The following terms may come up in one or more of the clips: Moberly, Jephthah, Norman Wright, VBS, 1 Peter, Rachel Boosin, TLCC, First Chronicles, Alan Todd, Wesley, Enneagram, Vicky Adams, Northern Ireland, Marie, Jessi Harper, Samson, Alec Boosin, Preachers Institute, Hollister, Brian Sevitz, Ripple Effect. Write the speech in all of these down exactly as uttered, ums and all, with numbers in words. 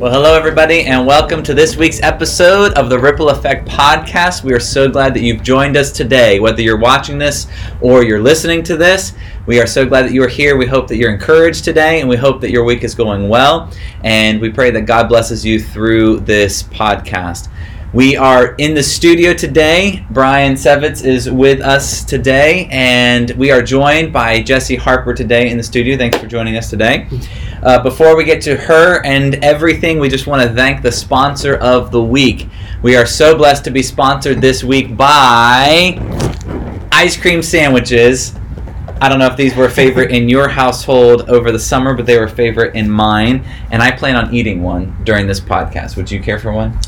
Well, hello everybody, and welcome to this week's episode of the Ripple Effect podcast. We are so glad that you've joined us today. Whether you're watching this or you're listening to this, we are so glad that you are here. We hope that you're encouraged today, and we hope that your week is going well. And we pray that God blesses you through this podcast. We are in the studio today. Brian Sevitz is with us today, and we are joined by Jessi Harper today in the studio. Thanks for joining us today. Uh, before we get to her and everything, we just want to thank the sponsor of the week. We are so blessed to be sponsored this week by ice cream sandwiches. I don't know if these were a favorite in your household over the summer, but they were a favorite in mine, and I plan on eating one during this podcast. Would you care for one?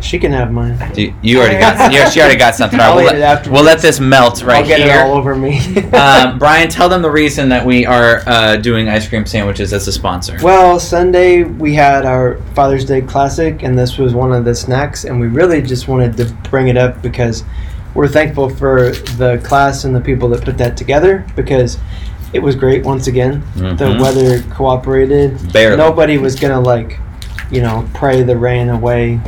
She can have mine. You, you already got. You, she already got something. All right, we'll, let, we'll let this melt right here. I'll get here. It all over me. um, Brian, tell them the reason that we are uh, doing ice cream sandwiches as a sponsor. Well, Sunday we had our Father's Day Classic, and this was one of the snacks, and we really just wanted to bring it up because we're thankful for the class and the people that put that together because it was great once again. Mm-hmm. The weather cooperated. Barely. Nobody was gonna like, you know, pray the rain away.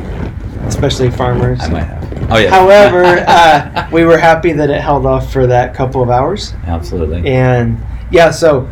Especially farmers. I might have. Oh yeah. However, uh, we were happy that it held off for that couple of hours. Absolutely. And yeah, so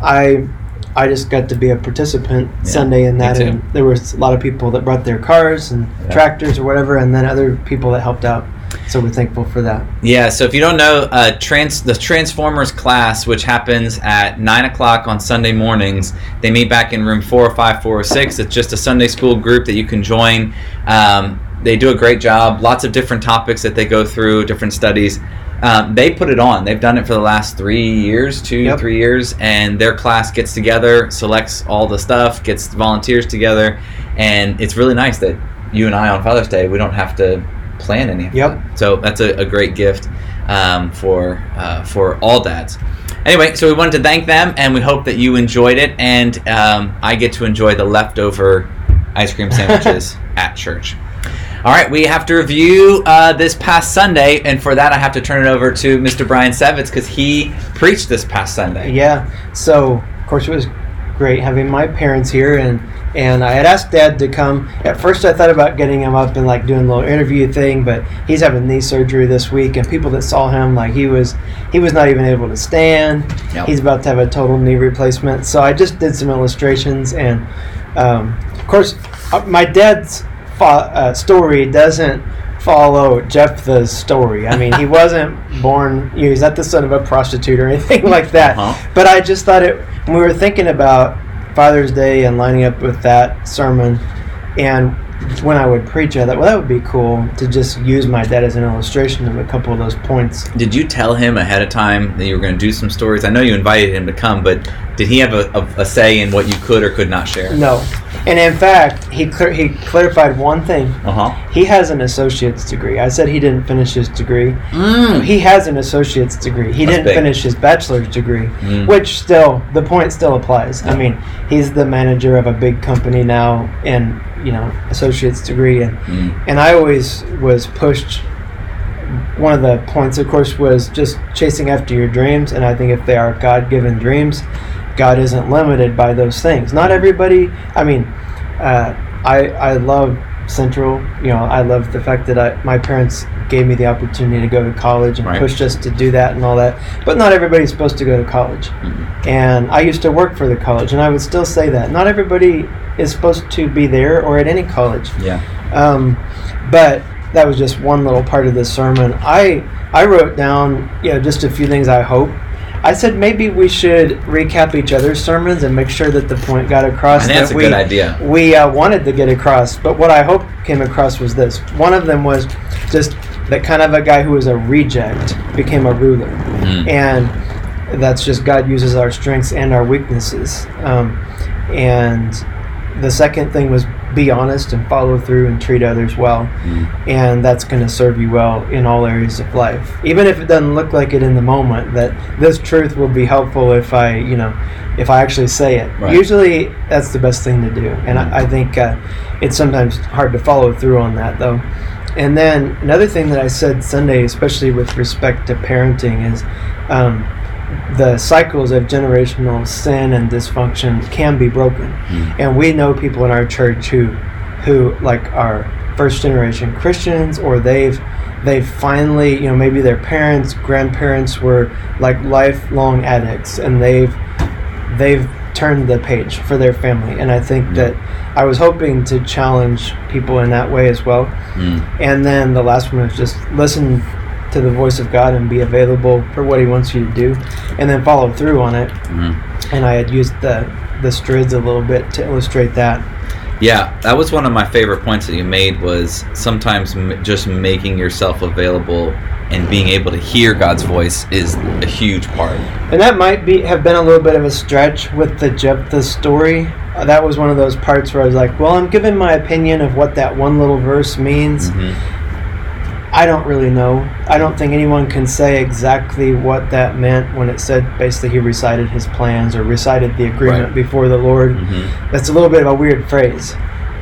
I I just got to be a participant yeah, Sunday in that, and there was a lot of people that brought their cars and yeah. tractors or whatever, and then other people that helped out. So we're thankful for that. Yeah, so if you don't know, uh, trans the Transformers class, which happens at nine o'clock on Sunday mornings, they meet back in room four oh five, four oh six. It's just a Sunday school group that you can join. Um, they do a great job. Lots of different topics that they go through, different studies. Um, they put it on. They've done it for the last three years, two, yep. three years, and their class gets together, selects all the stuff, gets volunteers together, and it's really nice that you and I on Father's Day, we don't have to plan any of yep. that. So that's a, a great gift um, for uh, for all dads. Anyway, so we wanted to thank them, and we hope that you enjoyed it, and um, I get to enjoy the leftover ice cream sandwiches at church. All right, we have to review uh, this past Sunday, and for that I have to turn it over to Mister Brian Sevitz because he preached this past Sunday. Yeah, so of course it was great having my parents here, and and I had asked Dad to come. At first I thought about getting him up and like doing a little interview thing, but he's having knee surgery this week, and people that saw him, like he was he was not even able to stand. Yep. He's about to have a total knee replacement. So I just did some illustrations, and um, of course my dad's fa- uh, story doesn't follow Jephthah's story. I mean, he wasn't born, you know, he's not the son of a prostitute or anything like that. Uh-huh. But I just thought it, when we were thinking about Father's Day and lining up with that sermon, and when I would preach, I thought, well, that would be cool to just use my dad as an illustration of a couple of those points. Did you tell him ahead of time that you were going to do some stories? I know you invited him to come, but did he have a, a, a say in what you could or could not share? No. And in fact, he cl- he clarified one thing. Uh-huh. He has an associate's degree. I said he didn't finish his degree. Mm. He has an associate's degree. He That's didn't big. finish his bachelor's degree, mm. which still, the point still applies. Yeah. I mean, he's the manager of a big company now, and you know, associate's degree, and mm. and I always was pushed. One of the points, of course, was just chasing after your dreams, and I think if they are God-given dreams, God isn't limited by those things. Not everybody, I mean, uh, I I love Central, you know, I love the fact that I, my parents gave me the opportunity to go to college and right. pushed us to do that and all that, but not everybody's supposed to go to college. Mm-hmm. And I used to work for the college, and I would still say that. Not everybody is supposed to be there or at any college. Yeah. Um, but that was just one little part of the sermon. I I wrote down, you know, just a few things I hope. I said maybe we should recap each other's sermons and make sure that the point got across that that's a we, good idea. we uh, wanted to get across. But what I hope came across was this. One of them was just that kind of a guy who was a reject became a ruler. Mm. And that's just God uses our strengths and our weaknesses. Um, and the second thing was be honest and follow through and treat others well. Mm. And that's going to serve you well in all areas of life. Even if it doesn't look like it in the moment, that this truth will be helpful if I, you know, if I actually say it. Right. Usually that's the best thing to do. And mm. I, I think uh, it's sometimes hard to follow through on that, though. And then another thing that I said Sunday, especially with respect to parenting, is um, the cycles of generational sin and dysfunction can be broken. Mm. And we know people in our church who, who like are first generation Christians, or they've they've finally, you know, maybe their parents, grandparents were like lifelong addicts, and they've they've turned the page for their family. And I think mm. that I was hoping to challenge people in that way as well. Mm. And then the last one was just listen to the voice of God and be available for what He wants you to do, and then follow through on it. Mm. And I had used the the strids a little bit to illustrate that. Yeah, that was one of my favorite points that you made, was sometimes m- just making yourself available and being able to hear God's voice is a huge part. And that might be have been a little bit of a stretch with the Jephthah story. Uh, that was one of those parts where I was like, well, I'm giving my opinion of what that one little verse means. Mm-hmm. I don't really know. I don't think anyone can say exactly what that meant when it said basically he recited his plans or recited the agreement right. before the Lord. Mm-hmm. That's a little bit of a weird phrase,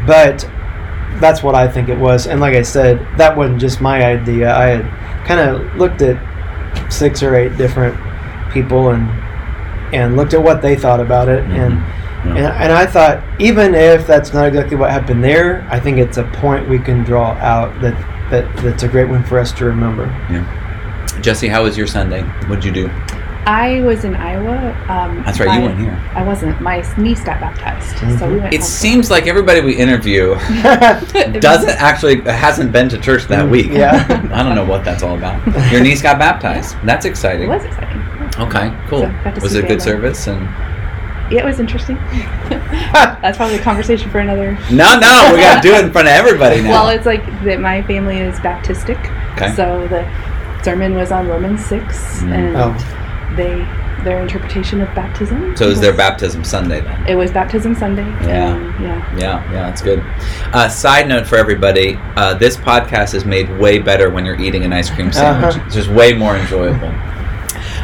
but that's what I think it was. And like I said, that wasn't just my idea. I had kind of looked at six or eight different people and and looked at what they thought about it. Mm-hmm. and. No. And, and I thought, even if that's not exactly what happened there, I think it's a point we can draw out that, that that's a great one for us to remember. Yeah. Jessi, how was your Sunday? What did you do? I was in Iowa. Um, that's right, my, you weren't here. I wasn't. My niece got baptized, mm-hmm. so we went. It seems there. Like everybody we interview doesn't actually hasn't been to church that week. Yeah. I don't know what that's all about. Your niece got baptized. Yeah. That's exciting. It was exciting. Yeah. Okay, cool. So was it a good service? And it was interesting. That's probably a conversation for another. No, no, we got to do it in front of everybody now. Well, it's like that. My family is Baptistic, okay. So the sermon was on Romans six, mm. and oh. they their interpretation of baptism. So it was, was their baptism Sunday then? It was baptism Sunday. Yeah, and, yeah, yeah, yeah. That's good. Uh, side note for everybody: uh, this podcast is made way better when you're eating an ice cream sandwich. Uh-huh. It's just way more enjoyable.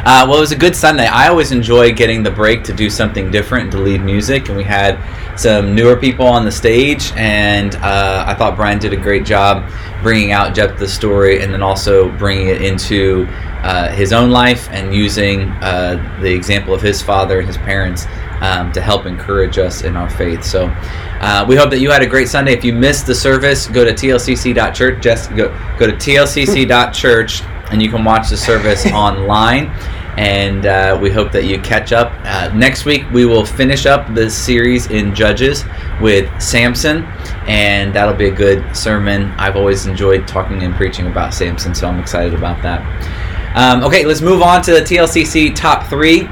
Uh, well, it was a good Sunday. I always enjoy getting the break to do something different and to lead music. And we had some newer people on the stage. And uh, I thought Brian did a great job bringing out Jephthah's story and then also bringing it into uh, his own life and using uh, the example of his father and his parents um, to help encourage us in our faith. So uh, we hope that you had a great Sunday. If you missed the service, go to T L C C dot church. Just go, go to T L C C dot church. And you can watch the service online. And uh, we hope that you catch up. Uh, next week, we will finish up this series in Judges with Samson. And that'll be a good sermon. I've always enjoyed talking and preaching about Samson, so I'm excited about that. Um, okay, let's move on to the T L C C top three.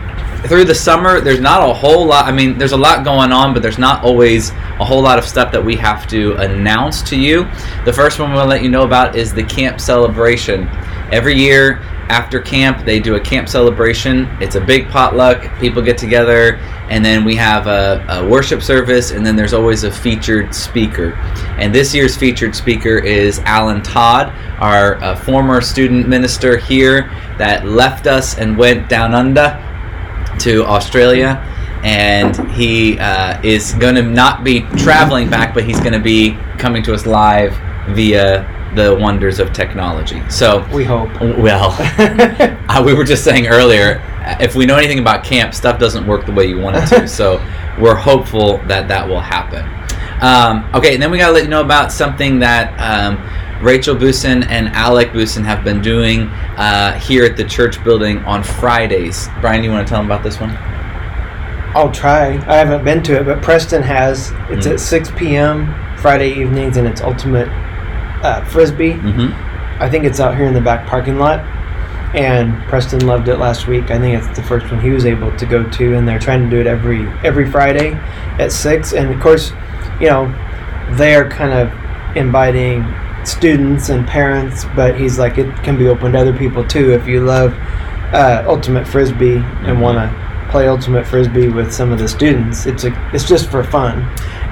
Through the summer, there's not a whole lot. I mean, there's a lot going on, but there's not always a whole lot of stuff that we have to announce to you. The first one we'll let you know about is the camp celebration. Every year after camp, they do a camp celebration. It's a big potluck. People get together, and then we have a, a worship service, and then there's always a featured speaker. And this year's featured speaker is Alan Todd, our uh, former student minister here that left us and went down under to Australia, and he uh, is going to not be traveling back, but he's going to be coming to us live via the wonders of technology. So we hope. Well, uh, we were just saying earlier, if we know anything about camp, stuff doesn't work the way you want it to, so we're hopeful that that will happen. Um, okay, and then we got to let you know about something that um, Rachel Boosin and Alec Boosin have been doing uh, here at the church building on Fridays. Brian, you want to tell them about this one? I'll try. I haven't been to it, but Preston has. It's mm-hmm. at six p.m. Friday evenings, and it's Ultimate uh, Frisbee. Mm-hmm. I think it's out here in the back parking lot, and Preston loved it last week. I think it's the first one he was able to go to, and they're trying to do it every every Friday at six. And, of course, you know, they're kind of inviting students and parents, but he's like, it can be open to other people too. If you love uh, Ultimate Frisbee and mm-hmm. want to play Ultimate Frisbee with some of the students, it's a, it's just for fun.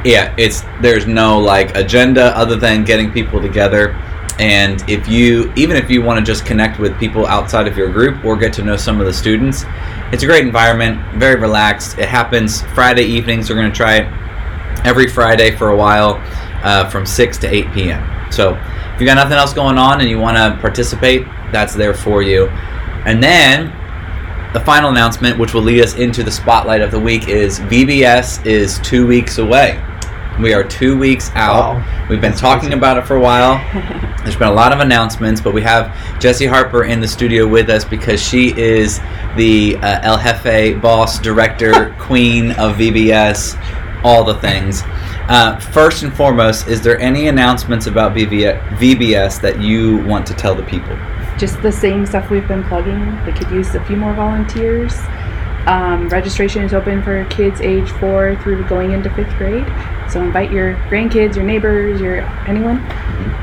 Yeah, it's there's no like agenda other than getting people together. And if you even if you want to just connect with people outside of your group or get to know some of the students, it's a great environment, very relaxed. It happens Friday evenings. We're going to try it every Friday for a while uh, from six to eight p.m. So if you got nothing else going on and you want to participate, that's there for you. And then the final announcement, which will lead us into the spotlight of the week, is V B S is two weeks away. We are two weeks out. Wow. We've been That's talking crazy. About it for a while. There's been a lot of announcements, but we have Jessi Harper in the studio with us because she is the uh, El Jefe, boss, director, queen of V B S, all the things. Uh, first and foremost, is there any announcements about V B S that you want to tell the people? Just the same stuff we've been plugging. They could use a few more volunteers. Um, registration is open for kids age four through going into fifth grade. So invite your grandkids, your neighbors, your anyone.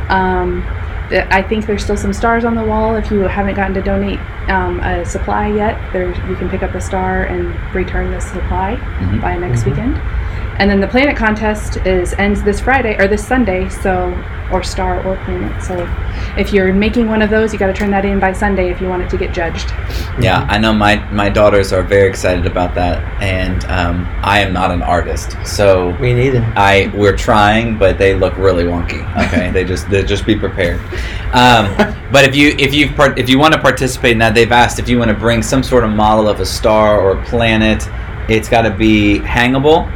Um, th- I think there's still some stars on the wall. If you haven't gotten to donate um, a supply yet, there you can pick up a star and return the supply mm-hmm. by next mm-hmm. weekend. And then the planet contest is ends this Friday or this Sunday. So, or star or planet. So, if you're making one of those, you got to turn that in by Sunday if you want it to get judged. Yeah, I know my, my daughters are very excited about that, and um, I am not an artist, so we neither. I we're trying, but they look really wonky. Okay, they just they just be prepared. Um, but if you if you part, if you want to participate in that, they've asked if you want to bring some sort of model of a star or a planet. It's got to be hangable,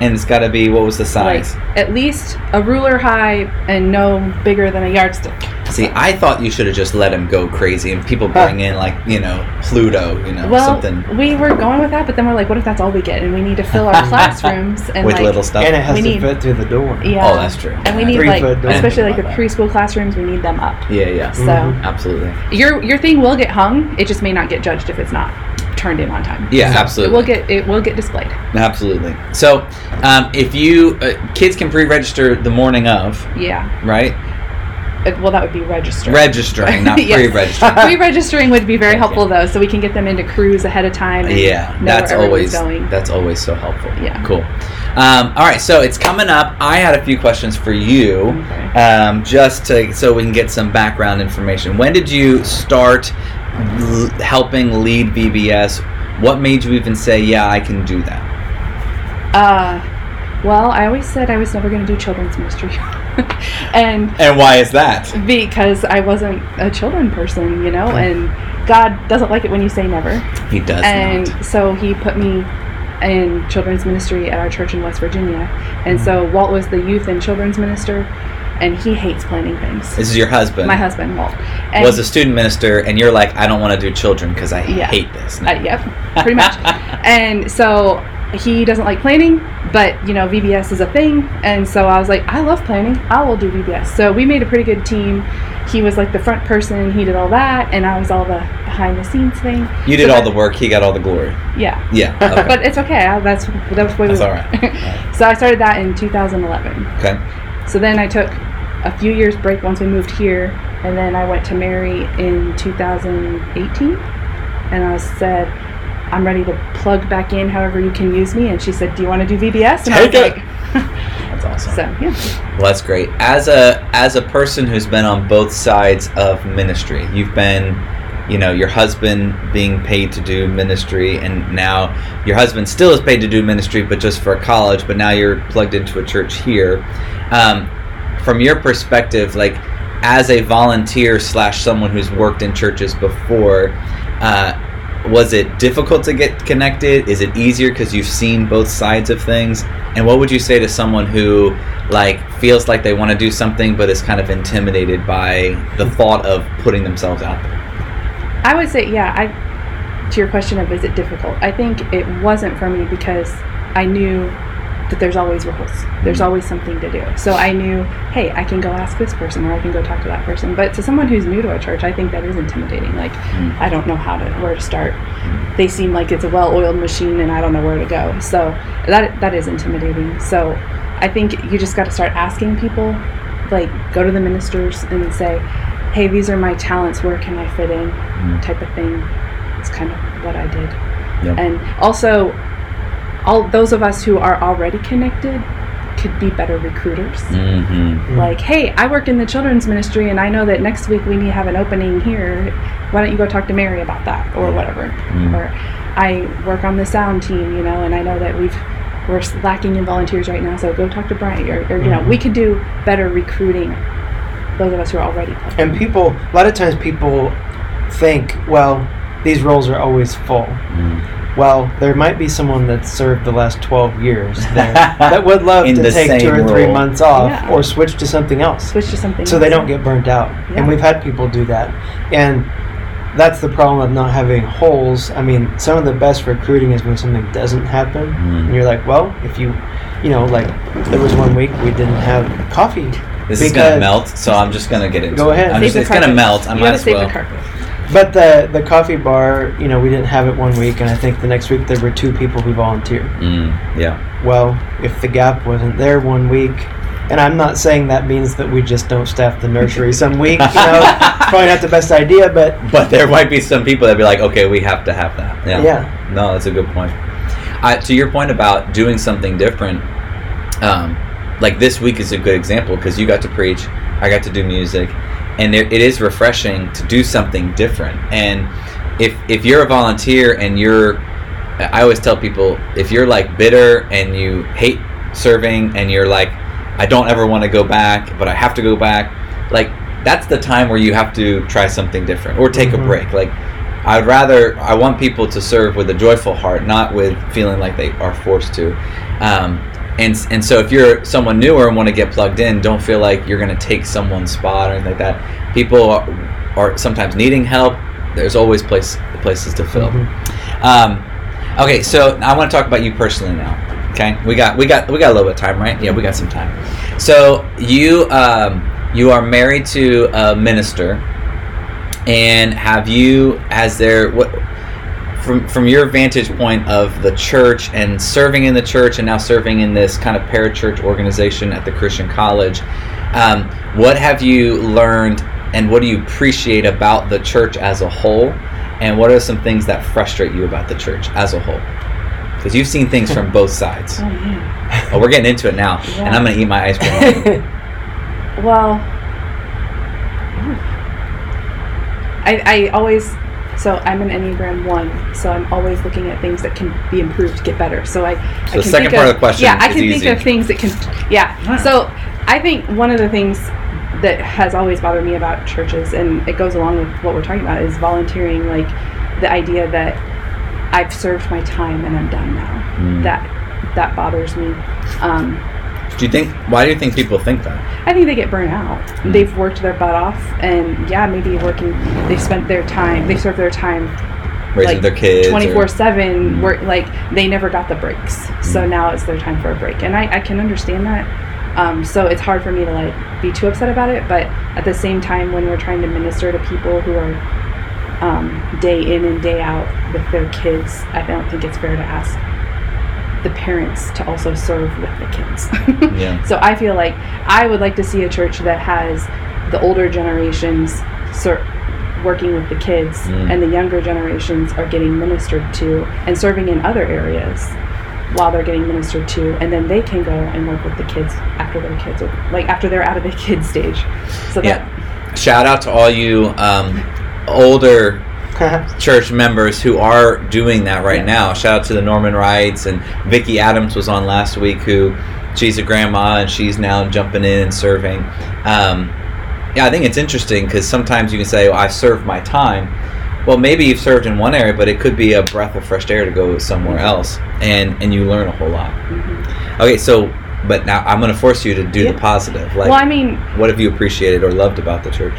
and it's got to be, what was the size? Like, at least a ruler high and no bigger than a yardstick. See, I thought you should have just let him go crazy, and people bring in, like, you know, Pluto, you know, well, something. Well, we were going with that, but then we're like, what if that's all we get, and we need to fill our classrooms. And with like, little stuff. And it has we to need, fit through the door. Yeah. Oh, that's true. And yeah. we need, Three like, especially, like, the that. preschool classrooms, we need them up. Yeah, yeah. So. Mm-hmm. Absolutely. Your, your thing will get hung. It just may not get judged if it's not turned in on time. Yeah, so absolutely. It will get it will get displayed. Absolutely. So, um, if you uh, kids can pre-register the morning of. Yeah. Right. It, well, that would be registering. Registering, not yes. pre-registering. Pre-registering would be very helpful though, so we can get them into crews ahead of time. And yeah, know that's where always going. That's always so helpful. Yeah. Cool. Um, all right, so it's coming up. I had a few questions for you, okay. um, just to so we can get some background information. When did you start? L- helping lead V B S, what made you even say, yeah, I can do that? Uh, well, I always said I was never going to do children's ministry. and and why is that? Because I wasn't a children person, you know, and God doesn't like it when you say never. He does and not. And so he put me in children's ministry at our church in West Virginia. And so Walt was the youth and children's minister. And he hates planning things. This is your husband. My husband, Walt. And was a student minister, and you're like, I don't want to do children because I yeah. hate this. No. Uh, yep, pretty much. And so he doesn't like planning, but, you know, V B S is a thing. And so I was like, I love planning. I will do V B S. So we made a pretty good team. He was like the front person. He did all that, and I was all the behind-the-scenes thing. You did so all that, the work. He got all the glory. Yeah. Yeah. Okay. But it's okay. I, that's, that's what we That's all right. all right. So I started that in two thousand eleven. Okay. So then I took a few years break once we moved here, and then I went to Marie in two thousand eighteen, and I said, I'm ready to plug back in however you can use me. And she said, do you want to do V B S? And Take I was it. Like, that's awesome. So, yeah. Well, that's great. As a, as a person who's been on both sides of ministry, you've been, you know, your husband being paid to do ministry, and now your husband still is paid to do ministry, but just for college, but now you're plugged into a church here. Um, from your perspective, like as a volunteer slash someone who's worked in churches before, uh, was it difficult to get connected? Is it easier because you've seen both sides of things? And what would you say to someone who like feels like they want to do something but is kind of intimidated by the thought of putting themselves out there? I would say, yeah, I, to your question of is it difficult, I think it wasn't for me because I knew that there's always rules. There's always something to do. So I knew, hey, I can go ask this person or I can go talk to that person. But to someone who's new to a church, I think that is intimidating. Like, mm. I don't know how to where to start. They seem like it's a well-oiled machine and I don't know where to go. So that that is intimidating. So I think you just got to start asking people, like go to the ministers and say, hey, these are my talents, where can I fit in, mm. type of thing. It's kind of what I did. Yep. And also, all those of us who are already connected could be better recruiters. Mm-hmm. Like, hey, I work in the children's ministry, and I know that next week we need to have an opening here. Why don't you go talk to Mary about that or whatever? Mm. Or I work on the sound team, you know, and I know that we've, we're lacking in volunteers right now, so go talk to Brian. Or, or you know, we could do better recruiting. Those of us who are already plugged. And people, a lot of times people think, well, these roles are always full. Mm. Well, there might be someone that served the last twelve years there that would love to take two or role. three months off yeah. or switch to something else. Switch to something so else. They don't get burnt out. Yeah. And we've had people do that. And that's the problem of not having holes. I mean, some of the best recruiting is when something doesn't happen. Mm. And you're like, well, if you, you know, like there was one week we didn't have coffee. This is going to melt, so I'm just going to get into it. Go ahead. I'm just, it's going to melt. I you might as well. But the the coffee bar, you know, we didn't have it one week, and I think the next week there were two people who volunteered. Mm, yeah. Well, if the gap wasn't there one week, and I'm not saying that means that we just don't staff the nursery some week, you know, it's probably not the best idea, but... But there might be some people that be like, okay, we have to have that. Yeah. yeah. No, that's a good point. Uh, to your point about doing something different, um, like this week is a good example because you got to preach, I got to do music, and it is refreshing to do something different. And if if you're a volunteer and you're, I always tell people, if you're like bitter and you hate serving and you're like, I don't ever want to go back, but I have to go back, like that's the time where you have to try something different or take mm-hmm. a break. Like I'd rather, I want people to serve with a joyful heart, not with feeling like they are forced to. Um, And and so if you're someone newer and want to get plugged in, don't feel like you're going to take someone's spot or anything like that. People are, are sometimes needing help. There's always place, places to fill. Mm-hmm. Um, okay, so I want to talk about you personally now. Okay, we got we got we got a little bit of time, right? Yeah, we got some time. So you um, you are married to a minister, and have you has there what? From from your vantage point of the church and serving in the church and now serving in this kind of parachurch organization at the Christian college, um, what have you learned and what do you appreciate about the church as a whole? And what are some things that frustrate you about the church as a whole? Because you've seen things from both sides. Oh, yeah. Oh, we're getting into it now. Yeah. And I'm going to eat my ice cream. Well, I, I always... So I'm an Enneagram one, so I'm always looking at things that can be improved, get better. So I, so I can the second think part of, of the question yeah, is I can easy. think of things that can, yeah. Wow. So I think one of the things that has always bothered me about churches, and it goes along with what we're talking about, is volunteering, like the idea that I've served my time and I'm done now. Mm. That that bothers me. Um, do you think, why do you think people think that? I think they get burnt out. Mm. They've worked their butt off and yeah, maybe working, they've spent their time, they served their time raising like, their kids twenty-four seven, mm. work, like they never got the breaks. Mm. So now it's their time for a break. And I, I can understand that. Um, so it's hard for me to like be too upset about it. But at the same time, when we're trying to minister to people who are um, day in and day out with their kids, I don't think it's fair to ask the parents to also serve with the kids. Yeah. So I feel like I would like to see a church that has the older generations ser- working with the kids mm. and the younger generations are getting ministered to and serving in other areas while they're getting ministered to, and then they can go and work with the kids after their kids, like after they're out of the kids stage. So yeah. That shout out to all you um, older church members who are doing that right yeah. now. Shout out to the Norman Wrights, and Vicky Adams was on last week, who she's a grandma and she's now jumping in and serving. Um, yeah, I think it's interesting because sometimes you can say, well, I served my time. Well, maybe you've served in one area, but it could be a breath of fresh air to go somewhere mm-hmm. else, and, and you learn a whole lot. Mm-hmm. Okay, so, but now I'm going to force you to do yeah. the positive. Like, well, I mean, what have you appreciated or loved about the church?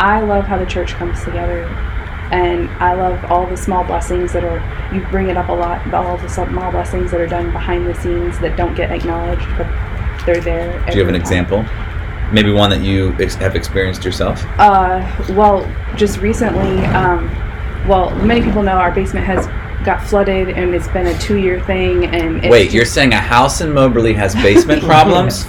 I love how the church comes together. And I love all the small blessings that are, you bring it up a lot, but all the small blessings that are done behind the scenes that don't get acknowledged, but they're there. Do you have an time. example? Maybe one that you ex- have experienced yourself? Uh, well, just recently, um, well, many people know our basement has got flooded, and it's been a two-year thing. And it's Wait, you're saying a house in Moberly has basement problems?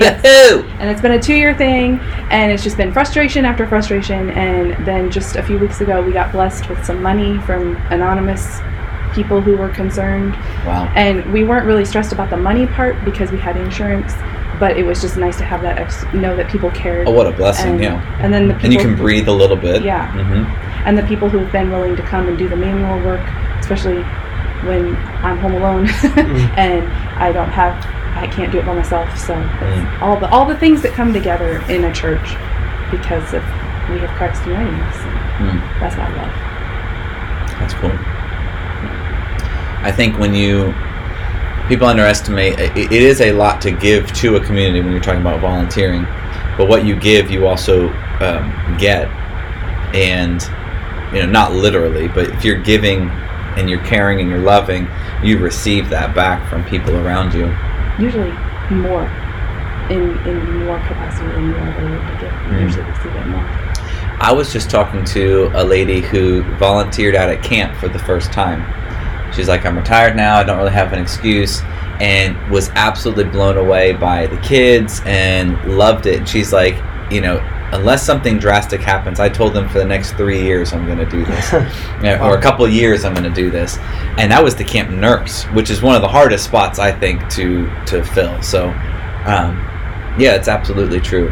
Yes. And it's been a two-year thing, and it's just been frustration after frustration. And then just a few weeks ago, we got blessed with some money from anonymous people who were concerned. Wow. And we weren't really stressed about the money part because we had insurance, but it was just nice to have that ex- know that people cared. Oh, what a blessing. And, yeah. And then the people, and you can breathe a little bit. Yeah. Mm-hmm. And the people who have been willing to come and do the manual work, especially when I'm home alone mm. and I don't have I can't do it by myself, so mm. all the all the things that come together in a church because of we have Christ uniting us. Mm. That's what I love. That's cool. I think when you, people underestimate, it is a lot to give to a community when you're talking about volunteering, but what you give, you also um, get. And, you know, not literally, but if you're giving and you're caring and you're loving, you receive that back from people around you. Usually more, in, in more capacity and more than you to give. You mm. usually receive it more. I was just talking to a lady who volunteered out at camp for the first time. She's like, I'm retired now, I don't really have an excuse, and was absolutely blown away by the kids and loved it. And she's like, you know, unless something drastic happens, I told them for the next three years I'm going to do this, or a couple of years I'm going to do this. And that was the camp nurse, which is one of the hardest spots, I think, to to fill. So, um, yeah, it's absolutely true.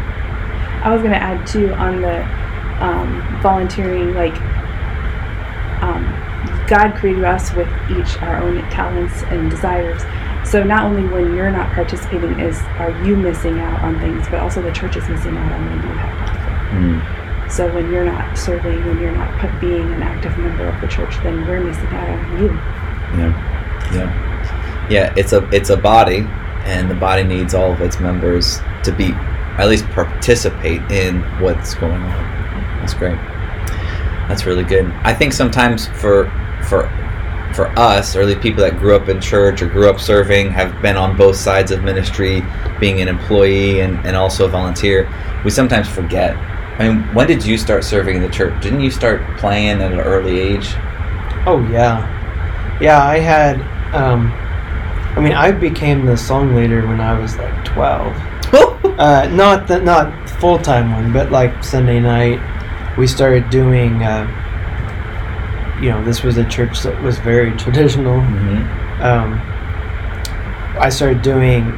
I was going to add, too, on the um, volunteering, like, um, God created us with each our own talents and desires. So not only when you're not participating is are you missing out on things, but also the church is missing out on what you have. Mm. So when you're not serving, when you're not being an active member of the church, then we're missing out on you. Yeah, yeah, yeah. It's a it's a body, and the body needs all of its members to be, at least participate in what's going on. That's great. That's really good. I think sometimes for for. for us, or the people that grew up in church or grew up serving, have been on both sides of ministry, being an employee and, and also a volunteer, we sometimes forget. I mean, when did you start serving in the church? Didn't you start playing at an early age? Oh, yeah. Yeah, I had, um, I mean, I became the song leader when I was like twelve. uh, not the not full-time one, but like Sunday night, we started doing... Uh, You know, this was a church that was very traditional. Mm-hmm. Um, I started doing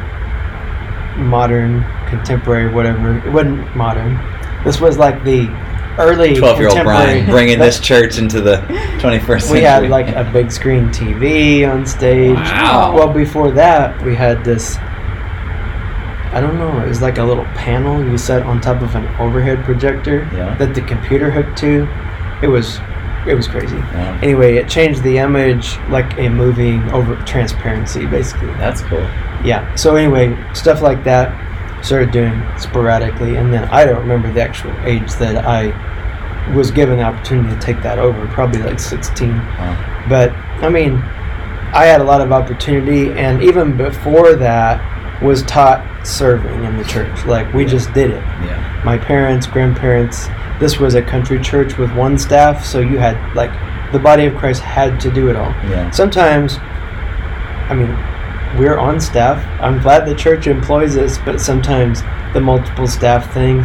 modern, contemporary, whatever. It wasn't modern. This was like the early twelve-year-old Brian bringing this church into the twenty-first century. We had like a big screen T V on stage. Wow. Well, before that, we had this, I don't know, it was like a little panel you set on top of an overhead projector yeah. that the computer hooked to. It was... It was crazy. Yeah. Anyway, it changed the image like a moving over transparency, basically. That's cool. Yeah. So anyway, stuff like that started doing sporadically, and then I don't remember the actual age that I was given the opportunity to take that over, probably like sixteen. Wow. But, I mean, I had a lot of opportunity, and even before that was taught serving in the church. Like, we yeah. just did it. Yeah. My parents, grandparents... This was a country church with one staff, so you had, like, the body of Christ had to do it all. Yeah. Sometimes, I mean, we're on staff. I'm glad the church employs us, but sometimes the multiple staff thing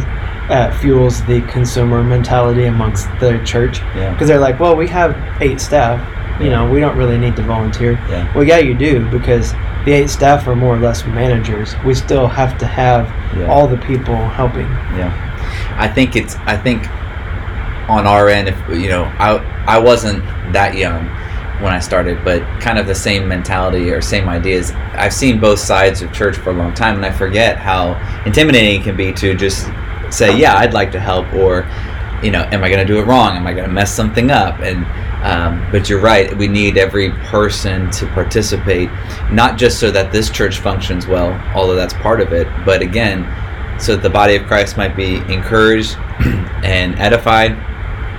uh, fuels the consumer mentality amongst the church. Yeah. Because they're like, well, we have eight staff. You yeah. know, we don't really need to volunteer. Yeah. Well, yeah, you do, because the eight staff are more or less managers. We still have to have yeah. all the people helping. Yeah. I think it's, I think on our end, if you know, I I wasn't that young when I started, but kind of the same mentality or same ideas. I've seen both sides of church for a long time, and I forget how intimidating it can be to just say, yeah, I'd like to help, or, you know, am I going to do it wrong? Am I going to mess something up? And um, but you're right, we need every person to participate, not just so that this church functions well, although that's part of it, but again, so that the body of Christ might be encouraged and edified,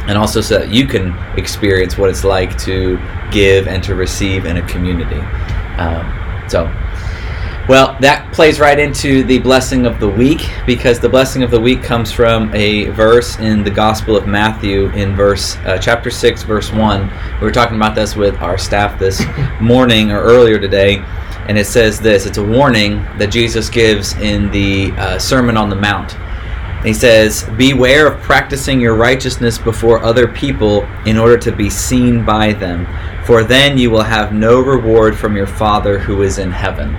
and also so that you can experience what it's like to give and to receive in a community. Um, so, well, that plays right into the blessing of the week, because the blessing of the week comes from a verse in the Gospel of Matthew in verse uh, chapter six, verse one. We were talking about this with our staff this morning or earlier today. And it says this, it's a warning that Jesus gives in the uh, Sermon on the Mount. He says, beware of practicing your righteousness before other people in order to be seen by them, for then you will have no reward from your Father who is in heaven.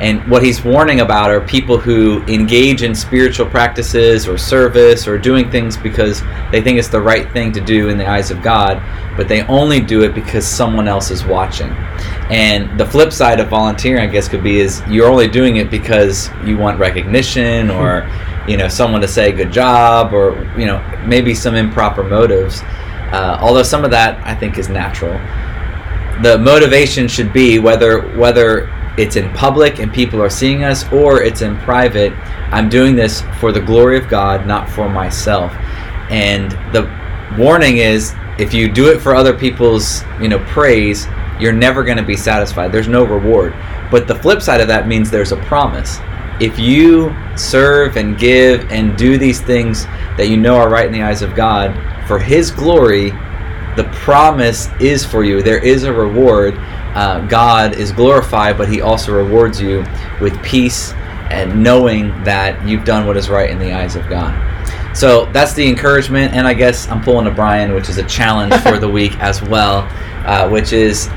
And what he's warning about are people who engage in spiritual practices or service or doing things because they think it's the right thing to do in the eyes of God, but they only do it because someone else is watching. And the flip side of volunteering, I guess, could be is you're only doing it because you want recognition or, you know, someone to say good job or, you know, maybe some improper motives. Uh, although some of that I think is natural. The motivation should be whether whether it's in public and people are seeing us or it's in private, I'm doing this for the glory of God, not for myself. And the warning is, if you do it for other people's, you know, praise, you're never going to be satisfied. There's no reward. But the flip side of that means there's a promise. If you serve and give and do these things that you know are right in the eyes of God for His glory, the promise is for you. There is a reward. Uh, God is glorified, but He also rewards you with peace and knowing that you've done what is right in the eyes of God. So that's the encouragement, and I guess I'm pulling a Brian, which is a challenge for the week as well, uh, which is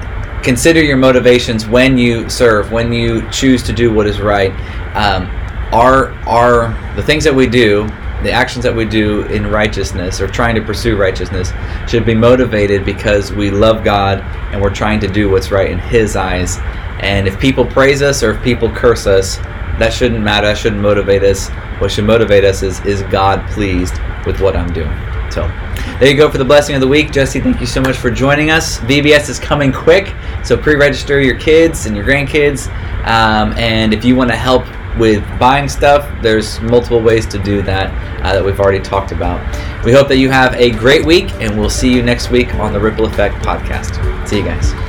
consider your motivations when you serve, when you choose to do what is right. Um, are are the things that we do, the actions that we do in righteousness or trying to pursue righteousness should be motivated because we love God and we're trying to do what's right in His eyes. And if people praise us or if people curse us, that shouldn't matter. That shouldn't motivate us. What should motivate us is, is God pleased with what I'm doing? So there you go for the blessing of the week. Jessi, thank you so much for joining us. V B S is coming quick, so pre-register your kids and your grandkids. Um, and if you want to help with buying stuff, there's multiple ways to do that uh, that we've already talked about. We hope that you have a great week, and we'll see you next week on the Ripple Effect podcast. See you guys.